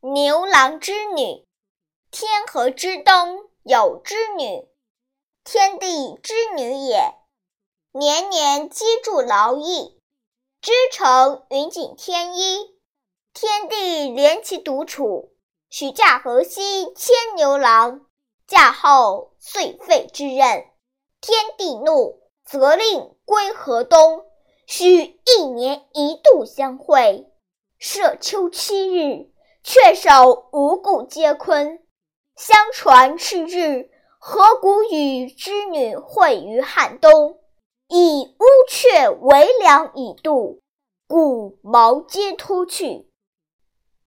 牛郎织女。天河之东有织女，天地之女也，年年积贮劳役，织成云锦天衣。天帝怜其独处，许嫁河西牵牛郎，嫁后遂废之任。天帝怒，责令归河东，许一年一度相会，设秋7日，却守五谷皆坤。相传是日，河谷与织女会于汉东，以乌鹊为粮以度，故毛皆脱去。